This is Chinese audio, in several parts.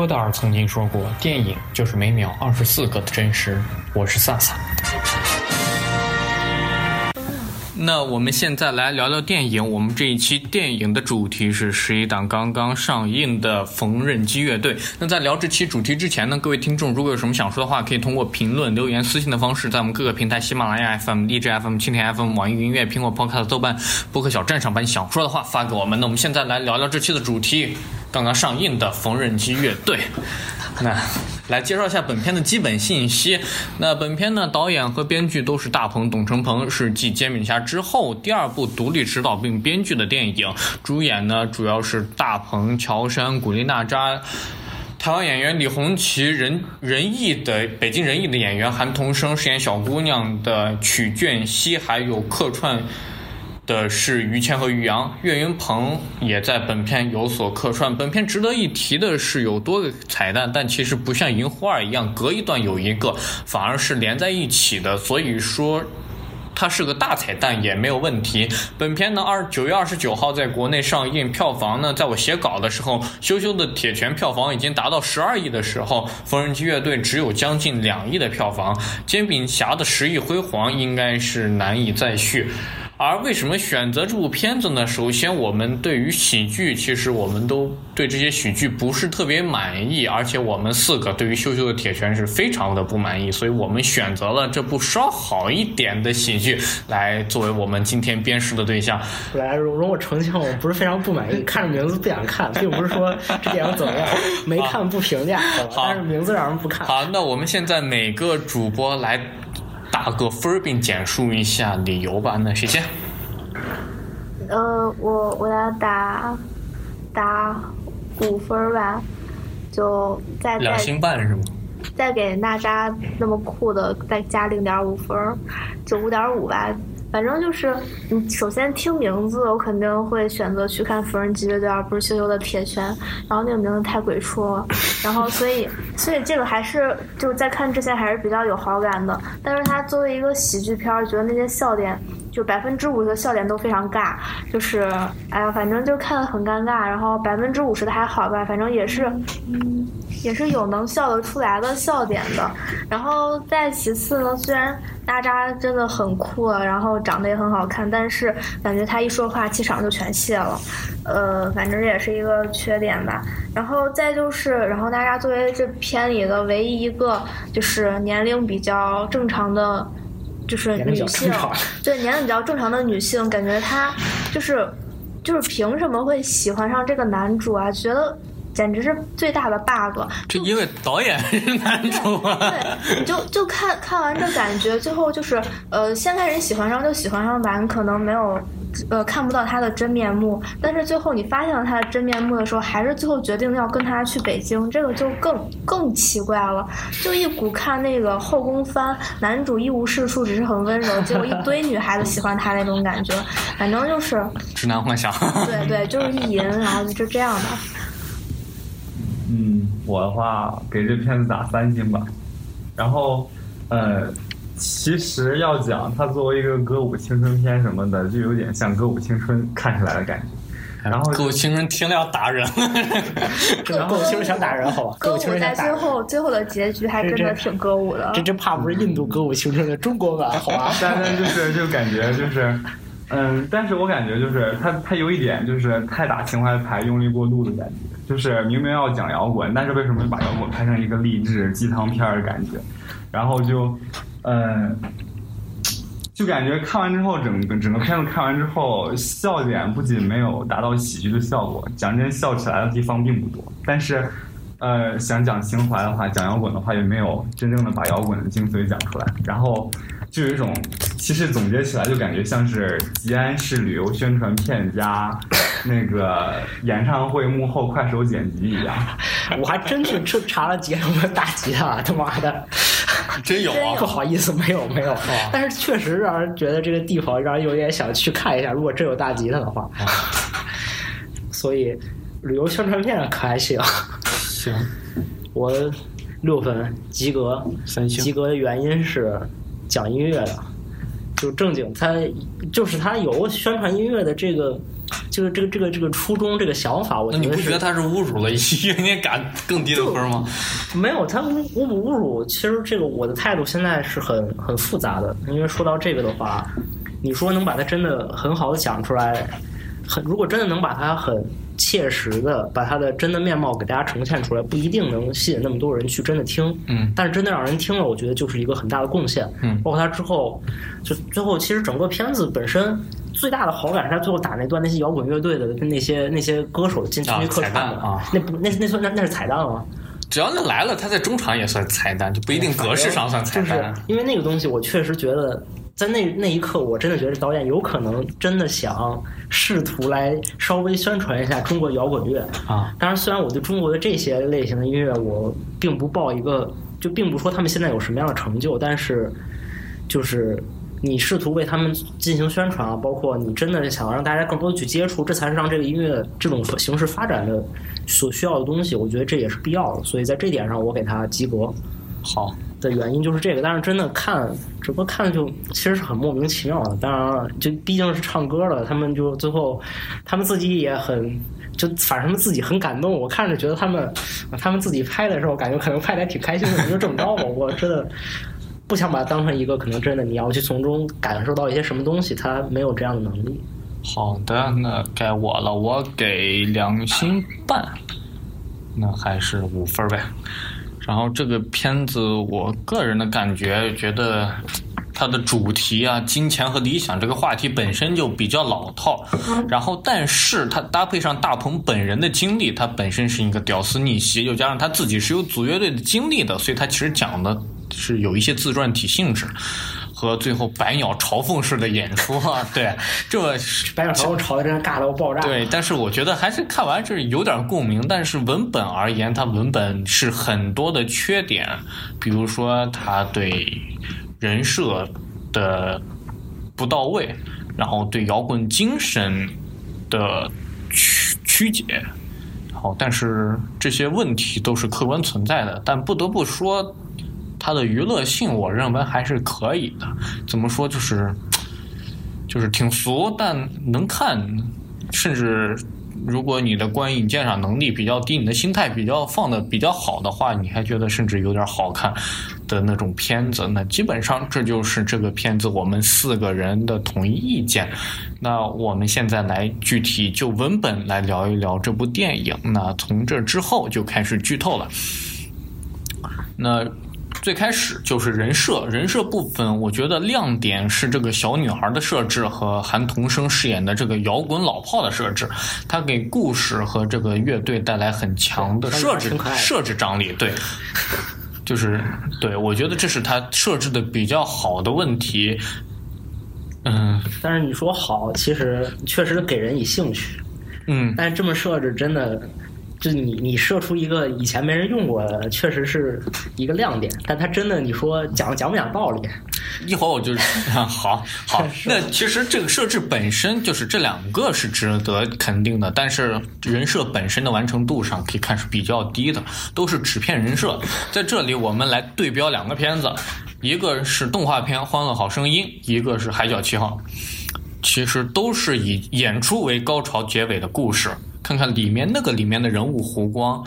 戈达尔曾经说过，电影就是每秒24个的真实。我是萨萨。那我们现在来聊聊电影。我们这一期电影的主题是11档刚刚上映的《缝纫机乐队》。那在聊这期主题之前呢，各位听众如果有什么想说的话，可以通过评论、留言、私信的方式，在我们各个平台喜马拉雅 FM、荔枝 FM、蜻蜓 FM、网易云音乐、苹果 Podcast、豆瓣播客小站上把你想说的话发给我们。那我们现在来聊聊这期的主题，刚刚上映的《缝纫机乐队》。那来介绍一下本片的基本信息。那本片呢，导演和编剧都是大鹏、董成鹏，是继《煎饼侠》之后第二部独立执导并编剧的电影。主演呢主要是大鹏、乔杉、古力娜扎，台湾演员李红旗，北京人艺的演员韩童生饰演小姑娘的曲卷溪，还有客串的是于谦和于洋，岳云鹏也在本片有所客串。本片值得一提的是有多个彩蛋，但其实不像《银狐2》一样隔一段有一个，反而是连在一起的，所以说它是个大彩蛋也没有问题。本片呢9月29号在国内上映，票房呢在我写稿的时候，羞羞的铁拳票房已经达到12亿的时候，缝纫机乐队只有将近2亿的票房，煎饼侠的10亿辉煌应该是难以再续。而为什么选择这部片子呢？首先我们对于喜剧，其实我们都对这些喜剧不是特别满意，而且我们4个对于羞羞的铁拳是非常的不满意，所以我们选择了这部稍好一点的喜剧来作为我们今天鞭尸的对象。来，容我澄清，我不是非常不满意，看着名字不想看，并不是说这电影怎么样，没看不评价，但是名字让人不看。好，那我们现在每个主播来打个分并简述一下理由吧。那谁先？我要打5分吧，就再2.5是吗？再给娜扎那么酷的再加0.5分，就5.5吧。反正就是你首先听名字，我肯定会选择去看缝纫机乐队而不是羞羞的铁拳，然后那个名字太鬼畜了，然后所以这个还是就是在看之前还是比较有好感的。但是它作为一个喜剧片，觉得那些笑点就50%的笑点都非常尬，就是哎呀，反正就看得很尴尬。然后50%的还好吧，反正也是有能笑得出来的笑点的。然后再其次呢，虽然娜扎真的很酷啊，然后长得也很好看，但是感觉他一说话气场就全泄了，反正这也是一个缺点吧。然后再就是，然后娜扎作为这片里的唯一一个就是年龄比较正常的，就是女性，对年龄比较正常的女性，感觉她就是凭什么会喜欢上这个男主啊？觉得简直是最大的 bug， 就因为导演是男主啊。对，你就看完这感觉，最后就是现在人喜欢上就喜欢上吧，你可能没有看不到他的真面目，但是最后你发现了他的真面目的时候，还是最后决定要跟他去北京，这个就更奇怪了。就一股看那个后宫番，男主一无是处，只是很温柔，结果一堆女孩子喜欢他那种感觉，反正就是直男幻想。对对，就是意淫，然后就这样的。我的话给这片子打3星吧。然后其实要讲它作为一个歌舞青春片什么的，就有点像歌舞青春看起来的感觉。然后歌舞青春听了要打人歌舞青春想打人好吧，歌舞在最后的结局还真的挺歌舞的，这怕不是印度歌舞青春的中国版好吧。但就感觉就是但是我感觉就是他有一点就是太打情怀牌用力过度的感觉，就是明明要讲摇滚，但是为什么把摇滚拍成一个励志鸡汤片的感觉？然后就感觉看完之后，整个片子看完之后，笑点不仅没有达到喜剧的效果，讲真笑起来的地方并不多。但是想讲情怀的话，讲摇滚的话，也没有真正的把摇滚的精髓讲出来。然后就有一种，其实总结起来就感觉像是吉安市旅游宣传片加那个演唱会幕后快手剪辑一样。我还真去查了几个什么大吉啊，他妈的，真有啊！不好意思，没有、啊，但是确实让人觉得这个地方让人有点想去看一下，如果真有大吉他的话。所以旅游宣传片可还行。行，我6分及格，3星。及格的原因是。讲音乐的就正经，他就是他有宣传音乐的这个就是这个初衷这个想法，我觉得。那你不觉得他是侮辱了应该敢更低的分吗？没有，他侮辱，其实这个我的态度现在是很复杂的，因为说到这个的话，你说能把它真的很好的讲出来，如果真的能把它很切实的把它的真的面貌给大家呈现出来，不一定能吸引那么多人去真的听。嗯，但是真的让人听了，我觉得就是一个很大的贡献。嗯，包括它之后，就最后其实整个片子本身。最大的好感是他最后打那段那些摇滚乐队的那些歌手进去客串的啊，那是彩蛋吗？只要那来了，他在中场也算彩蛋，就不一定格式上算彩蛋。就是因为那个东西，我确实觉得在那一刻，我真的觉得导演有可能真的想试图来稍微宣传一下中国摇滚乐啊。当然，虽然我对中国的这些类型的音乐我并不抱一个，就并不说他们现在有什么样的成就，但是就是。你试图为他们进行宣传啊，包括你真的想让大家更多去接触，这才是让这个音乐这种形式发展的所需要的东西，我觉得这也是必要的，所以在这点上我给他及格好的原因就是这个。但是真的看只不过看就其实是很莫名其妙的，当然就毕竟是唱歌了，他们就最后他们自己也很就反正自己很感动，我看着觉得他们自己拍的时候感觉可能拍的挺开心的，就这么着吧，我真的不想把它当成一个可能真的你要去从中感受到一些什么东西，他没有这样的能力。好的，那该我了，我给2.5，那还是5分呗。然后这个片子我个人的感觉，觉得它的主题啊，金钱和理想这个话题本身就比较老套，然后但是它搭配上大鹏本人的经历，他本身是一个屌丝逆袭，又加上他自己是有组乐队的经历的，所以他其实讲的是有一些自传体性质和最后白鸟嘲讽式的演出啊，对，这白鸟嘲讽嘲的真的尬到爆炸。对，但是我觉得还是看完是有点共鸣，但是文本而言，它文本是很多的缺点，比如说它对人设的不到位，然后对摇滚精神的曲解，好，但是这些问题都是客观存在的，但不得不说。它的娱乐性我认为还是可以的，怎么说就是挺俗，但能看，甚至如果你的观影鉴赏能力比较低，你的心态比较放的比较好的话，你还觉得甚至有点好看的那种片子。那基本上这就是这个片子我们4个人的统一意见。那我们现在来具体就文本来聊一聊这部电影，那从这之后就开始剧透了。那最开始就是人设部分，我觉得亮点是这个小女孩的设置和韩童生饰演的这个摇滚老炮的设置，他给故事和这个乐队带来很强的设置张力。对，就是对，我觉得这是他设置的比较好的问题。嗯，但是你说好，其实确实给人以兴趣。嗯，但是这么设置真的。就你设出一个以前没人用过的，确实是一个亮点，但它真的你说讲不讲道理？一会儿我就好。那其实这个设置本身就是这2个是值得肯定的，但是人设本身的完成度上可以看是比较低的，都是纸片人设。在这里我们来对标2个片子，一个是动画片《欢乐好声音》，一个是《海角七号》，其实都是以演出为高潮结尾的故事。看看里面的人物弧光，《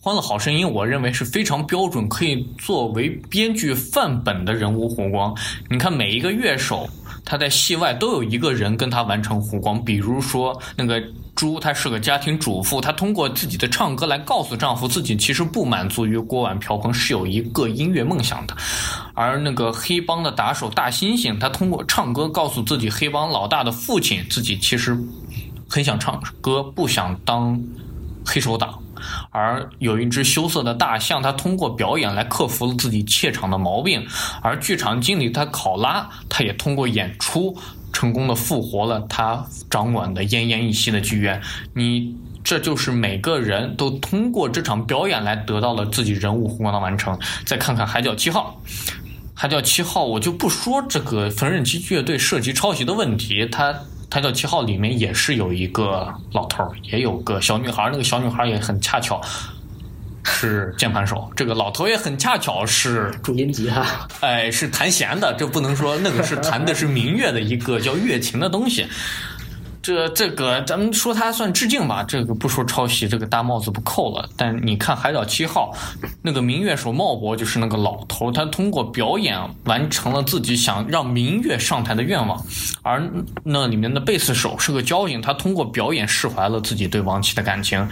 欢乐好声音》我认为是非常标准，可以作为编剧范本的人物弧光。你看每一个乐手，他在戏外都有一个人跟他完成弧光，比如说那个猪，她是个家庭主妇，她通过自己的唱歌来告诉丈夫自己其实不满足于锅碗瓢盆，是有一个音乐梦想的。而那个黑帮的打手大猩猩，他通过唱歌告诉自己黑帮老大的父亲，自己其实。很想唱歌，不想当黑手党。而有一只羞涩的大象，他通过表演来克服了自己怯场的毛病。而剧场经理他考拉，他也通过演出成功的复活了他掌管的奄奄一息的剧院。这就是每个人都通过这场表演来得到了自己人物弧光的完成。再看看《海角七号》。海角七号我就不说这个缝纫机乐队涉及抄袭的问题，他叫7号里面也是有一个老头，也有个小女孩，那个小女孩也很恰巧是键盘手，这个老头也很恰巧是主音吉他，哎，是弹弦的，这不能说那个是弹的是民乐的一个叫乐琴的东西。这个咱们说它算致敬吧，这个不说抄袭，这个大帽子不扣了。但你看海角七号那个民乐手茂博，就是那个老头，他通过表演完成了自己想让民乐上台的愿望，而那里面的贝斯手是个交警，他通过表演释怀了自己对亡妻的感情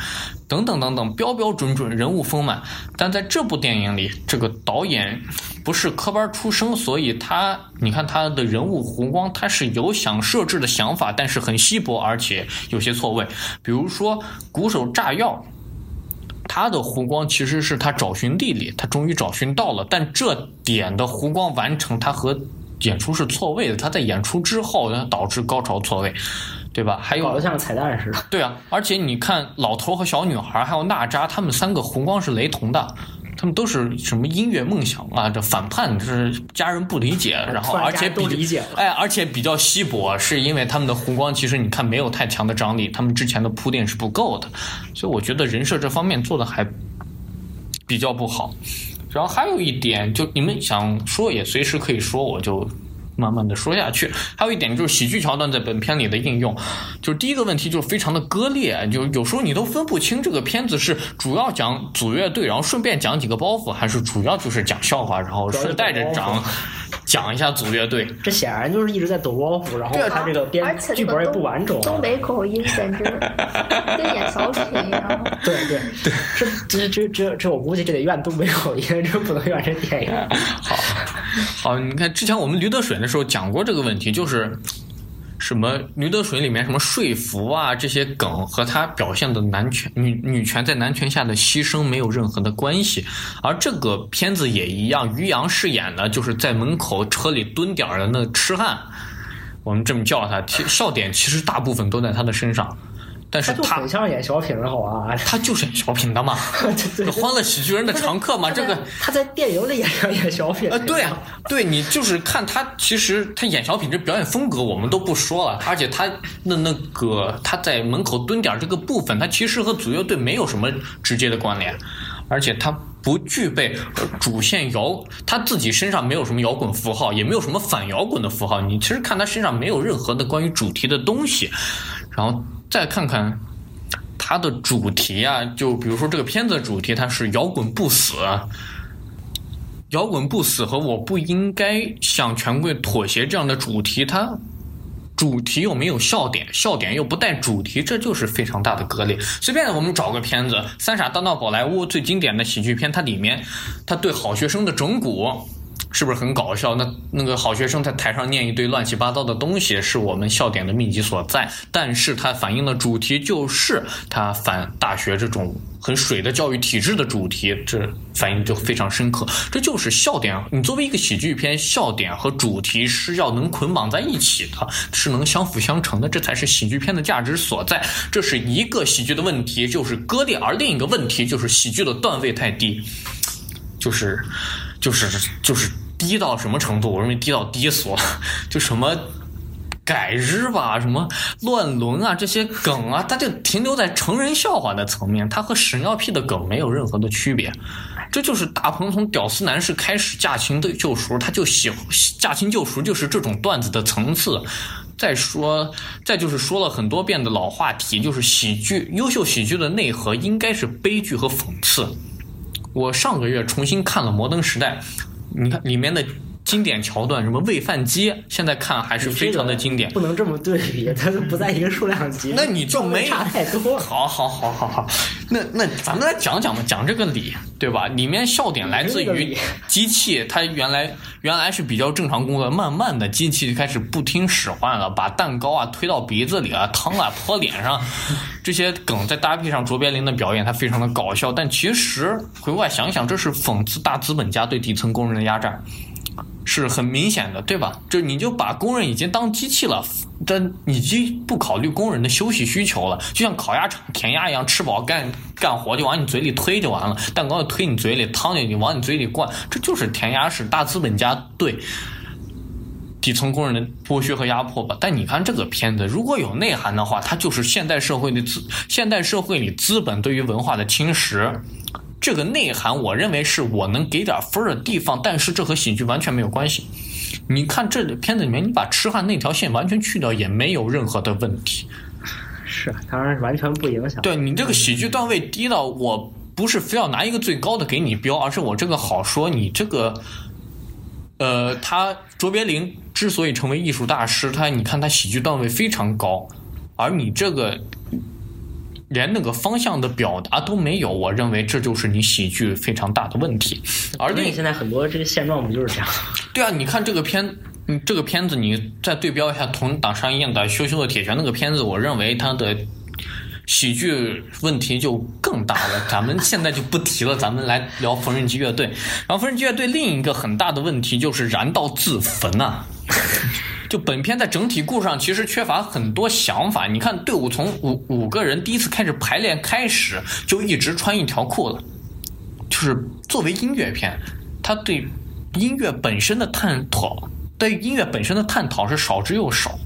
等等等等，标标准准，人物丰满。但在这部电影里，这个导演不是科班出身，所以他你看他的人物弧光，他是有想设置的想法，但是很稀薄，而且有些错位。比如说鼓手炸药，他的弧光其实是他找寻地里，他终于找寻到了，但这点的弧光完成他和演出是错位的，他在演出之后导致高潮错位，对吧？还有搞得像彩蛋似的。对啊，而且你看老头和小女孩还有娜扎，他们三个弧光是雷同的，他们都是什么音乐梦想啊？这反叛是家人不理解，然后而且比较稀薄，是因为他们的弧光其实你看没有太强的张力，他们之前的铺垫是不够的，所以我觉得人设这方面做的还比较不好。然后还有一点，就你们想说也随时可以说，我就慢慢的说下去。还有一点就是喜剧桥段在本片里的应用，就是第一个问题就是非常的割裂，就有时候你都分不清这个片子是主要讲组乐队然后顺便讲几个包袱，还是主要就是讲笑话然后顺带着讲一下组乐队。这显然就是一直在抖包袱，然后他这个编剧本也不完整，东北口音简直跟演小品一样。对对对，这我估计这得怨东北口音，这不能怨这电影。好，你看之前我们驴得水的时候讲过这个问题，就是什么驴得水里面什么说服啊这些梗和他表现的男权女权在男权下的牺牲没有任何的关系。而这个片子也一样，于洋饰演的就是在门口车里蹲点的那痴汉，我们这么叫他，笑点其实大部分都在他的身上，但是他就很像演小品的好啊，他就是演小品的嘛，对，欢乐喜剧人的常客嘛，这个他在电影里也是演小品。对啊，对，你就是看他，其实他演小品这表演风格我们都不说了，而且他的那个他在门口蹲点这个部分，他其实和组乐队没有什么直接的关联，而且他不具备主线摇，他自己身上没有什么摇滚符号，也没有什么反摇滚的符号，你其实看他身上没有任何的关于主题的东西。然后再看看他的主题啊，就比如说这个片子的主题，它是摇滚不死，摇滚不死和我不应该向权贵妥协这样的主题，它主题又没有笑点，笑点又不带主题，这就是非常大的割裂。随便我们找个片子，《三傻大闹宝莱坞》最经典的喜剧片，它里面他对好学生的整蛊是不是很搞笑？那个好学生在台上念一堆乱七八糟的东西，是我们笑点的秘籍所在，但是它反映的主题就是它反大学这种很水的教育体制的主题，这反映就非常深刻。这就是笑点，你作为一个喜剧片，笑点和主题是要能捆绑在一起的，是能相辅相成的，这才是喜剧片的价值所在。这是一个喜剧的问题，就是割裂，而另一个问题就是喜剧的段位太低，就是低到什么程度？我认为低到低俗，就什么改日吧，什么乱伦啊，这些梗啊，它就停留在成人笑话的层面，它和屎尿屁的梗没有任何的区别。这就是大鹏从屌丝男士开始驾轻的救赎，他就喜驾轻就赎，就是这种段子的层次。再就是说了很多遍的老话题，就是喜剧，优秀喜剧的内核应该是悲剧和讽刺。我上个月重新看了《摩登时代》。你看里面的经典桥段，什么喂饭鸡，现在看还是非常的经典。不能这么对比，它是不在一个数量级。那你就没差太多。好，那咱们来讲吧，讲这个理，对吧？里面笑点来自于机器，它原来是比较正常工作，慢慢的机器就开始不听使唤了，把蛋糕啊推到鼻子里啊，汤啊泼脸上，这些梗在搭配上卓别林的表演，它非常的搞笑。但其实回过来想想，这是讽刺大资本家对底层工人的压榨。是很明显的，对吧？就你就把工人已经当机器了，但已经不考虑工人的休息需求了，就像烤鸭场填鸭一样，吃饱干活就往你嘴里推就完了，蛋糕就推你嘴里，汤也往你嘴里灌，这就是填鸭式大资本家对底层工人的剥削和压迫吧。但你看这个片子，如果有内涵的话，它就是现代社会里资本对于文化的侵蚀。这个内涵我认为是我能给点分的地方，但是这和喜剧完全没有关系。你看这片子里面，你把痴汉那条线完全去掉也没有任何的问题，是啊，当然完全不影响。对，你这个喜剧段位低到我不是非要拿一个最高的给你标，而是我这个好说你这个，他卓别林之所以成为艺术大师，他你看他喜剧段位非常高，而你这个连那个方向的表达都没有，我认为这就是你喜剧非常大的问题。而且现在很多这个现状不就是这样？对啊，你看这个片。这个片子你再对标一下同档上映的《羞羞的铁拳》那个片子，我认为它的喜剧问题就更大了，咱们现在就不提了，咱们来聊缝纫机乐队。然后缝纫机乐队另一个很大的问题就是燃到自焚啊，就本片在整体故事上其实缺乏很多想法。你看队伍从五个人第一次开始排练开始就一直穿一条裤子，就是作为音乐片，它对音乐本身的探讨，对音乐本身的探讨是少之又少，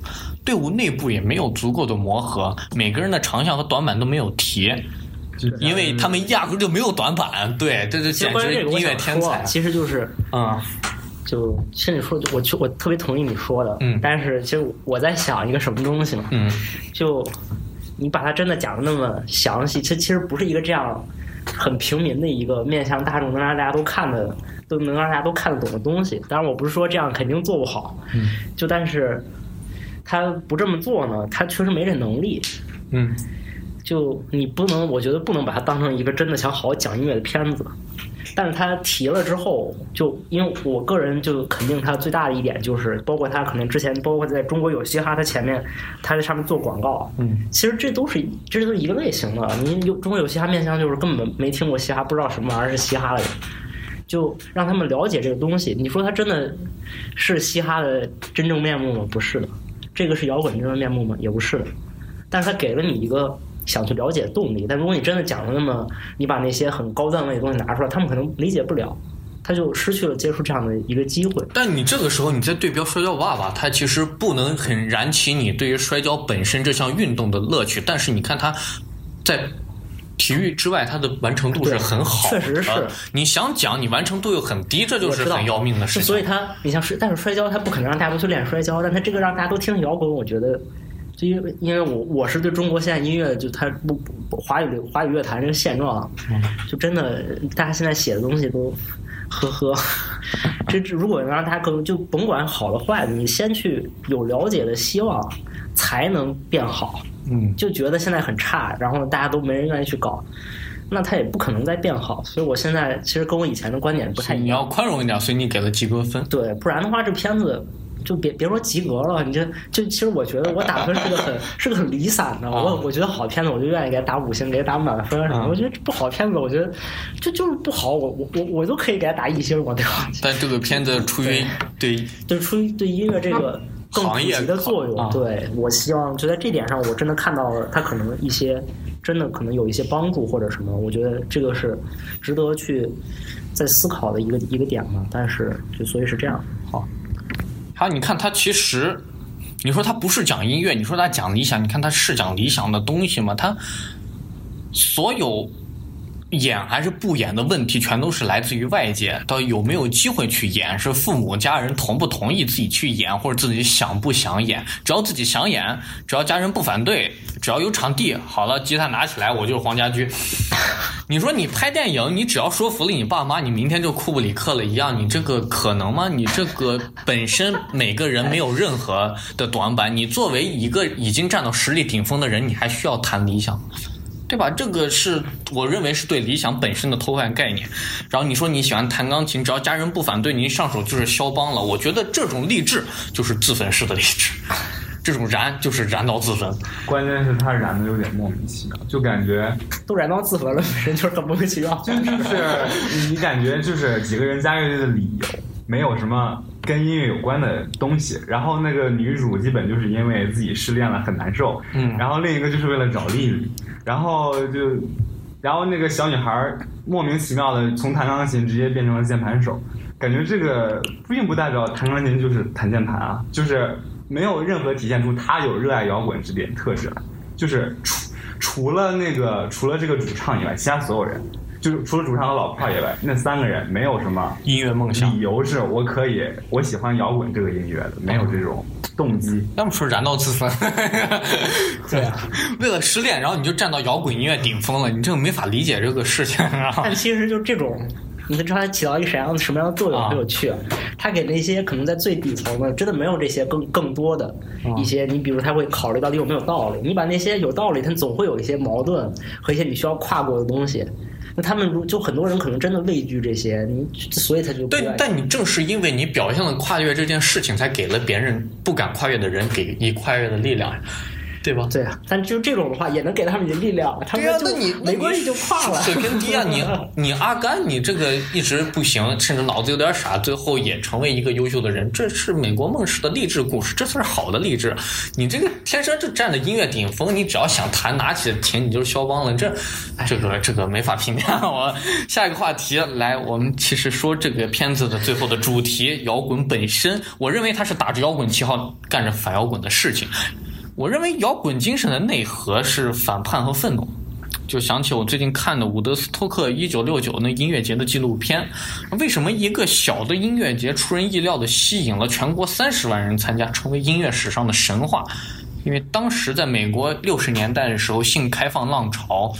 队伍内部也没有足够的磨合，每个人的长项和短板都没有提，因为他们压根就没有短板。对，这简直是音乐天才。其实就是，就其实你说，我特别同意你说的，但是其实我在想一个什么东西嘛，就你把它真的讲的那么详细，其实不是一个这样很平民的一个面向大众能让大家都看的。都能让大家都看得懂的东西，当然我不是说这样肯定做不好，就但是他不这么做呢，他确实没这能力，就你不能，我觉得不能把它当成一个真的想好好讲音乐的片子。但是他提了之后，就因为我个人就肯定他最大的一点就是，包括他可能之前，包括在中国有嘻哈，他前面他在上面做广告，其实这都是一个类型的。你有中国有嘻哈面向就是根本没听过嘻哈，不知道什么玩意儿是嘻哈的人。就让他们了解这个东西，你说他真的是嘻哈的真正面目吗？不是的。这个是摇滚真正面目吗？也不是的。但是他给了你一个想去了解的动力，但如果你真的讲了那么，你把那些很高段位的东西拿出来，他们可能理解不了，他就失去了接触这样的一个机会。但你这个时候你在对标摔跤爸爸，他其实不能很燃起你对于摔跤本身这项运动的乐趣，但是你看他在体育之外，它的完成度是很好的，确实是。你想讲，你完成度又很低，这就是很要命的事情。所以他，你像但是摔跤，他不可能让大家都去练摔跤，但他这个让大家都听摇滚，我觉得，就因为我是对中国现在音乐，就他华语乐坛这个现状，就真的大家现在写的东西都，这如果让大家可能就甭管好的坏的，你先去有了解的希望，才能变好。就觉得现在很差，然后大家都没人愿意去搞，那他也不可能再变好。所以我现在其实跟我以前的观点不太一样，你要宽容一点，所以你给了及格分。对，不然的话这片子就别说及格了，你就其实我觉得我打分是个很离散的。我觉得好片子我就愿意给他打5星，给他打满分什么。我觉得不好片子，我觉得就是不好，我都可以给他打1星，我对吧？但这个片子出于对音乐这个。更普及的作用，对，我希望就在这点上，我真的看到了他可能一些真的可能有一些帮助或者什么，我觉得这个是值得去在思考的一个点嘛。但是就所以是这样。好，你看他其实你说他不是讲音乐，你说他讲理想，你看他是讲理想的东西吗？他所有演还是不演的问题全都是来自于外界，到有没有机会去演，是父母家人同不同意自己去演，或者自己想不想演。只要自己想演，只要家人不反对，只要有场地，好了，吉他拿起来，我就是黄家驹。你说你拍电影，你只要说服了你爸妈，你明天就库布里克了一样，你这个可能吗？你这个本身每个人没有任何的短板，你作为一个已经站到实力顶峰的人，你还需要谈理想，对吧？这个是我认为是对理想本身的偷换概念。然后你说你喜欢弹钢琴，只要家人不反对，你一上手就是肖邦了。我觉得这种励志就是自焚式的励志，这种燃就是燃到自焚。关键是他燃的有点莫名其妙，就感觉都燃到自焚了，人就是很莫名其妙。就是你感觉就是几个人加乐队的理由，没有什么跟音乐有关的东西。然后那个女主基本就是因为自己失恋了很难受，然后另一个就是为了找丽丽。然后那个小女孩莫名其妙的从弹钢琴直接变成了键盘手，感觉这个并不代表弹钢琴就是弹键盘啊，就是没有任何体现出她有热爱摇滚这点特质，就是除了这个主唱以外，其他所有人就是除了主唱和老炮以外，那三个人没有什么音乐梦想，理由是我可以，我喜欢摇滚这个音乐的，没有这种动机。要么说燃到自焚，对啊，为了失恋，然后你就站到摇滚音乐顶峰了，你这个没法理解这个事情啊。但其实就这种。你知道它起到一个什么样的作用很有趣，它给那些可能在最底层的真的没有这些更多的一些，你比如他会考虑到底有没有道理，你把那些有道理它总会有一些矛盾和一些你需要跨过的东西，那他们就很多人可能真的畏惧这些，你所以他就对，但你正是因为你表现了跨越这件事情，才给了别人不敢跨越的人给你跨越的力量，对吧？对啊，但就这种的话也能给他们一点力量。他们对啊，那你没关系就跨了。水平低啊，你阿甘，你这个一直不行，甚至脑子有点傻，最后也成为一个优秀的人，这是美国梦式的励志故事，这算是好的励志。你这个天生就站在音乐顶峰，你只要想弹拿起琴，你就是肖邦了。这个没法评价。我下一个话题来，我们其实说这个片子的最后的主题，摇滚本身，我认为它是打着摇滚旗号干着反摇滚的事情。我认为摇滚精神的内核是反叛和愤怒，就想起我最近看的伍德斯托克1969那音乐节的纪录片，为什么一个小的音乐节出人意料地吸引了全国30万人参加，成为音乐史上的神话？因为当时在美国60年代的时候，性开放浪潮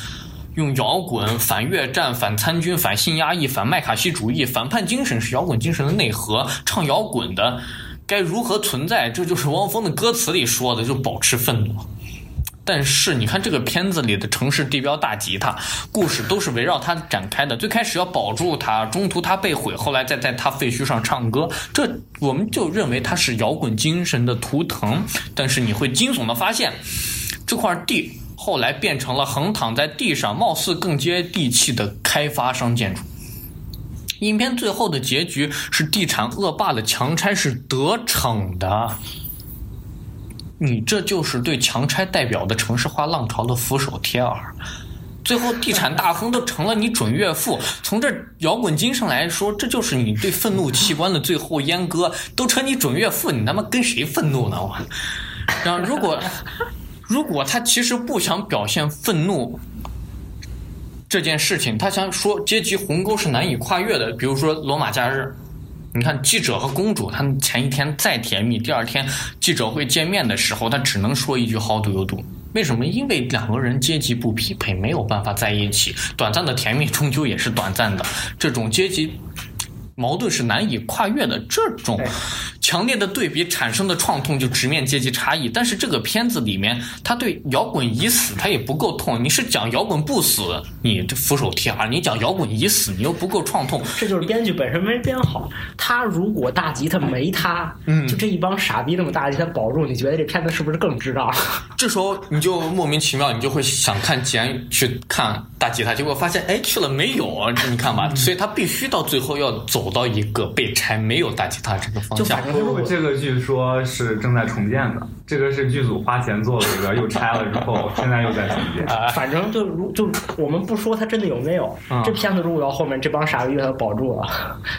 用摇滚、反越战、反参军、反性压抑、反麦卡锡主义，反叛精神是摇滚精神的内核，唱摇滚的该如何存在，这就是汪峰的歌词里说的，就保持愤怒。但是你看这个片子里的城市地标大吉他，故事都是围绕他展开的，最开始要保住他，中途他被毁，后来再在他废墟上唱歌，这我们就认为他是摇滚精神的图腾。但是你会惊悚的发现，这块地后来变成了横躺在地上貌似更接地气的开发商建筑。影片最后的结局是地产恶霸的强拆是得逞的，你这就是对强拆代表的城市化浪潮的俯首帖耳，最后地产大亨都成了你准岳父。从这摇滚精神来说，这就是你对愤怒器官的最后阉割，都成你准岳父，你他妈跟谁愤怒呢？我，然后如果他其实不想表现愤怒这件事情，他想说阶级鸿沟是难以跨越的。比如说罗马假日，你看记者和公主，他们前一天再甜蜜，第二天记者会见面的时候，他只能说一句 How do you do？ 为什么？因为两个人阶级不匹配，没有办法在一起，短暂的甜蜜终究也是短暂的，这种阶级矛盾是难以跨越的。这种强烈的对比产生的创痛就直面阶级差异，但是这个片子里面他对摇滚已死他也不够痛，你是讲摇滚不死你俯首帖耳，你讲摇滚已死你又不够创痛，这就是编剧本身没编好。他如果大吉他没他，就这一帮傻逼那么大吉他保住，你觉得这片子是不是更知道？这时候你就莫名其妙，你就会想看既然去看大吉他，结果发现哎去了没有，你看吧，所以他必须到最后要走到一个被拆没有大吉他这个方向。这个据说是正在重建的，这个是剧组花钱做了一个，又拆了之后现在又在重建。反正就我们不说他真的有没有，这片子如果到后面这帮傻逼他保住了，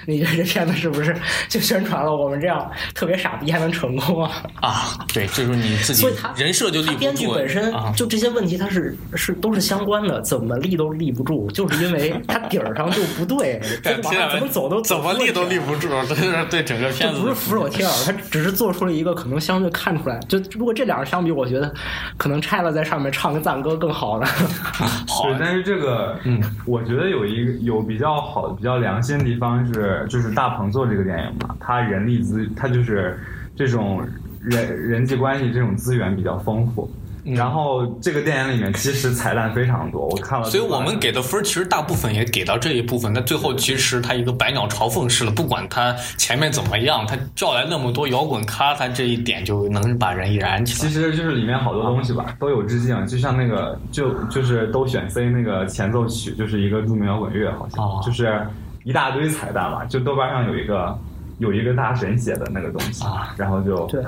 你觉得这片子是不是就宣传了我们这样特别傻逼还能成功啊？啊，对，就是你自己人设就立不住。编剧本身就这些问题，它是都是相关的，怎么立都立不住，就是因为它底儿上就不对，怎么走都怎么立都立不住，这是对整个片子。不是俯首帖耳，他只是做出了一个可能相对看出来，就如果这两个相比，我觉得可能拆了在上面唱个赞歌更好了。好，但是这个，我觉得有比较好的、比较良心的地方是，就是大鹏做这个电影嘛，他人力资，他就是这种人际关系这种资源比较丰富。然后这个电影里面其实彩蛋非常多，我看了，所以我们给的分其实大部分也给到这一部分，但最后其实他一个百鸟朝凤式了，不管他前面怎么样，他叫来那么多摇滚咖，他这一点就能把人一燃起来。其实就是里面好多东西吧，都有致敬，就像那个就是都选 C 那个前奏曲，就是一个著名摇滚乐，好像就是一大堆彩蛋嘛，就豆瓣上有一个大神写的那个东西，然后就对。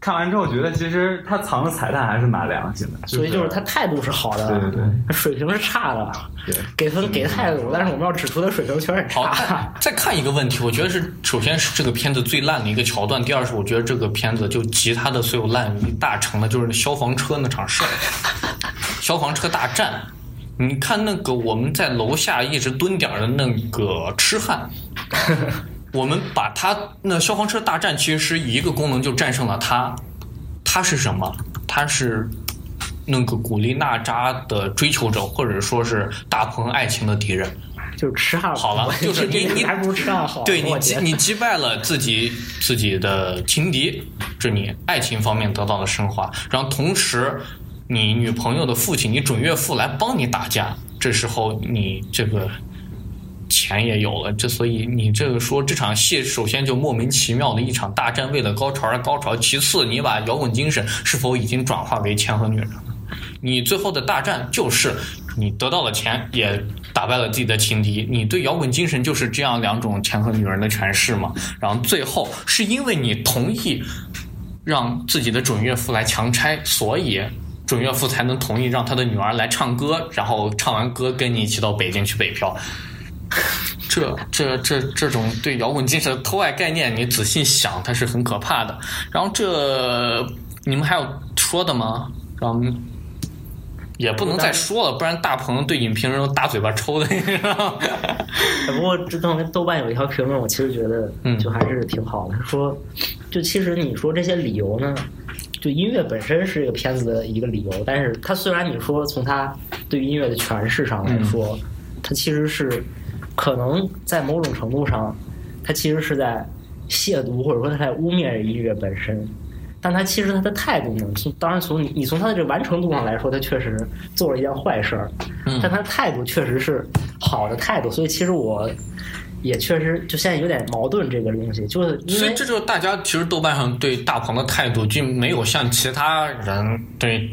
看完之后觉得其实他藏的彩蛋还是蛮良心的，所以就是他态度是好的，对对对，水平是差的，对，给分给态度，但是我们要指出的水平确实很差。好，再看一个问题，我觉得是首先是这个片子最烂的一个桥段，第二是我觉得这个片子就集它的所有烂一大成的，就是消防车那场事儿，消防车大战。你看那个我们在楼下一直蹲点的那个痴汉我们把他那消防车大战其实一个功能就战胜了他。他是什么？他是那个古力娜扎的追求者，或者说是大鹏爱情的敌人，就是痴汉好了，就是你还不如痴汉好。对，你击败了自己的情敌，这你爱情方面得到了升华。然后同时，你女朋友的父亲，你准岳父来帮你打架，这时候你这个钱也有了，这所以你这个说这场戏首先就莫名其妙的一场大战，为了高潮而高潮。其次，你把摇滚精神是否已经转化为钱和女人？你最后的大战就是你得到了钱，也打败了自己的情敌。你对摇滚精神就是这样两种钱和女人的诠释嘛。然后最后是因为你同意让自己的准岳父来强拆，所以准岳父才能同意让他的女儿来唱歌，然后唱完歌跟你一起到北京去北漂。这种对摇滚精神的偷爱概念，你仔细想，它是很可怕的。然后这你们还有说的吗？然后也不能再说了，不然大鹏对影评人大嘴巴抽的。不过这从豆瓣有一条评论，我其实觉得就还是挺好的。说，就其实你说这些理由呢，就音乐本身是一个片子的一个理由，但是它虽然你说从它对音乐的诠释上来说，它其实是。可能在某种程度上，它其实是在亵渎，或者说它在污蔑音乐本身。但它其实它的态度呢，当然从你从它的这完成度上来说，它确实做了一件坏事儿。但它的态度确实是好的态度，所以其实我也确实就现在有点矛盾这个东西，就是因为所以这就是大家其实豆瓣上对大鹏的态度就没有像其他人对。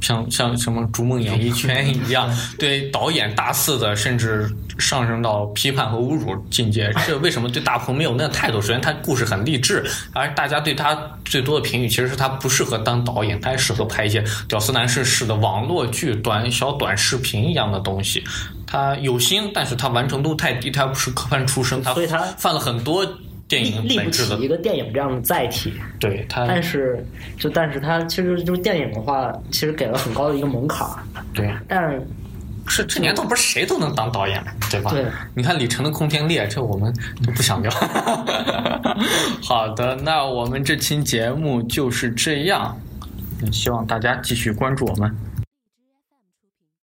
像什么逐梦演艺圈一样对导演大肆的甚至上升到批判和侮辱境界，这为什么对大鹏没有那态度？首先他故事很励志，而大家对他最多的评语其实是他不适合当导演，他也适合拍一些屌丝男士式的网络剧小短视频一样的东西。他有心，但是他完成度太低，他不是科班出身，他犯了很多电影立不起一个电影这样的载体，对它，但是它其实就是电影的话，其实给了很高的一个门槛，对，但是这年头不是谁都能当导演的，对吧？对，你看李晨的《空天猎》，这我们都不想聊。好的，那我们这期节目就是这样，希望大家继续关注我们。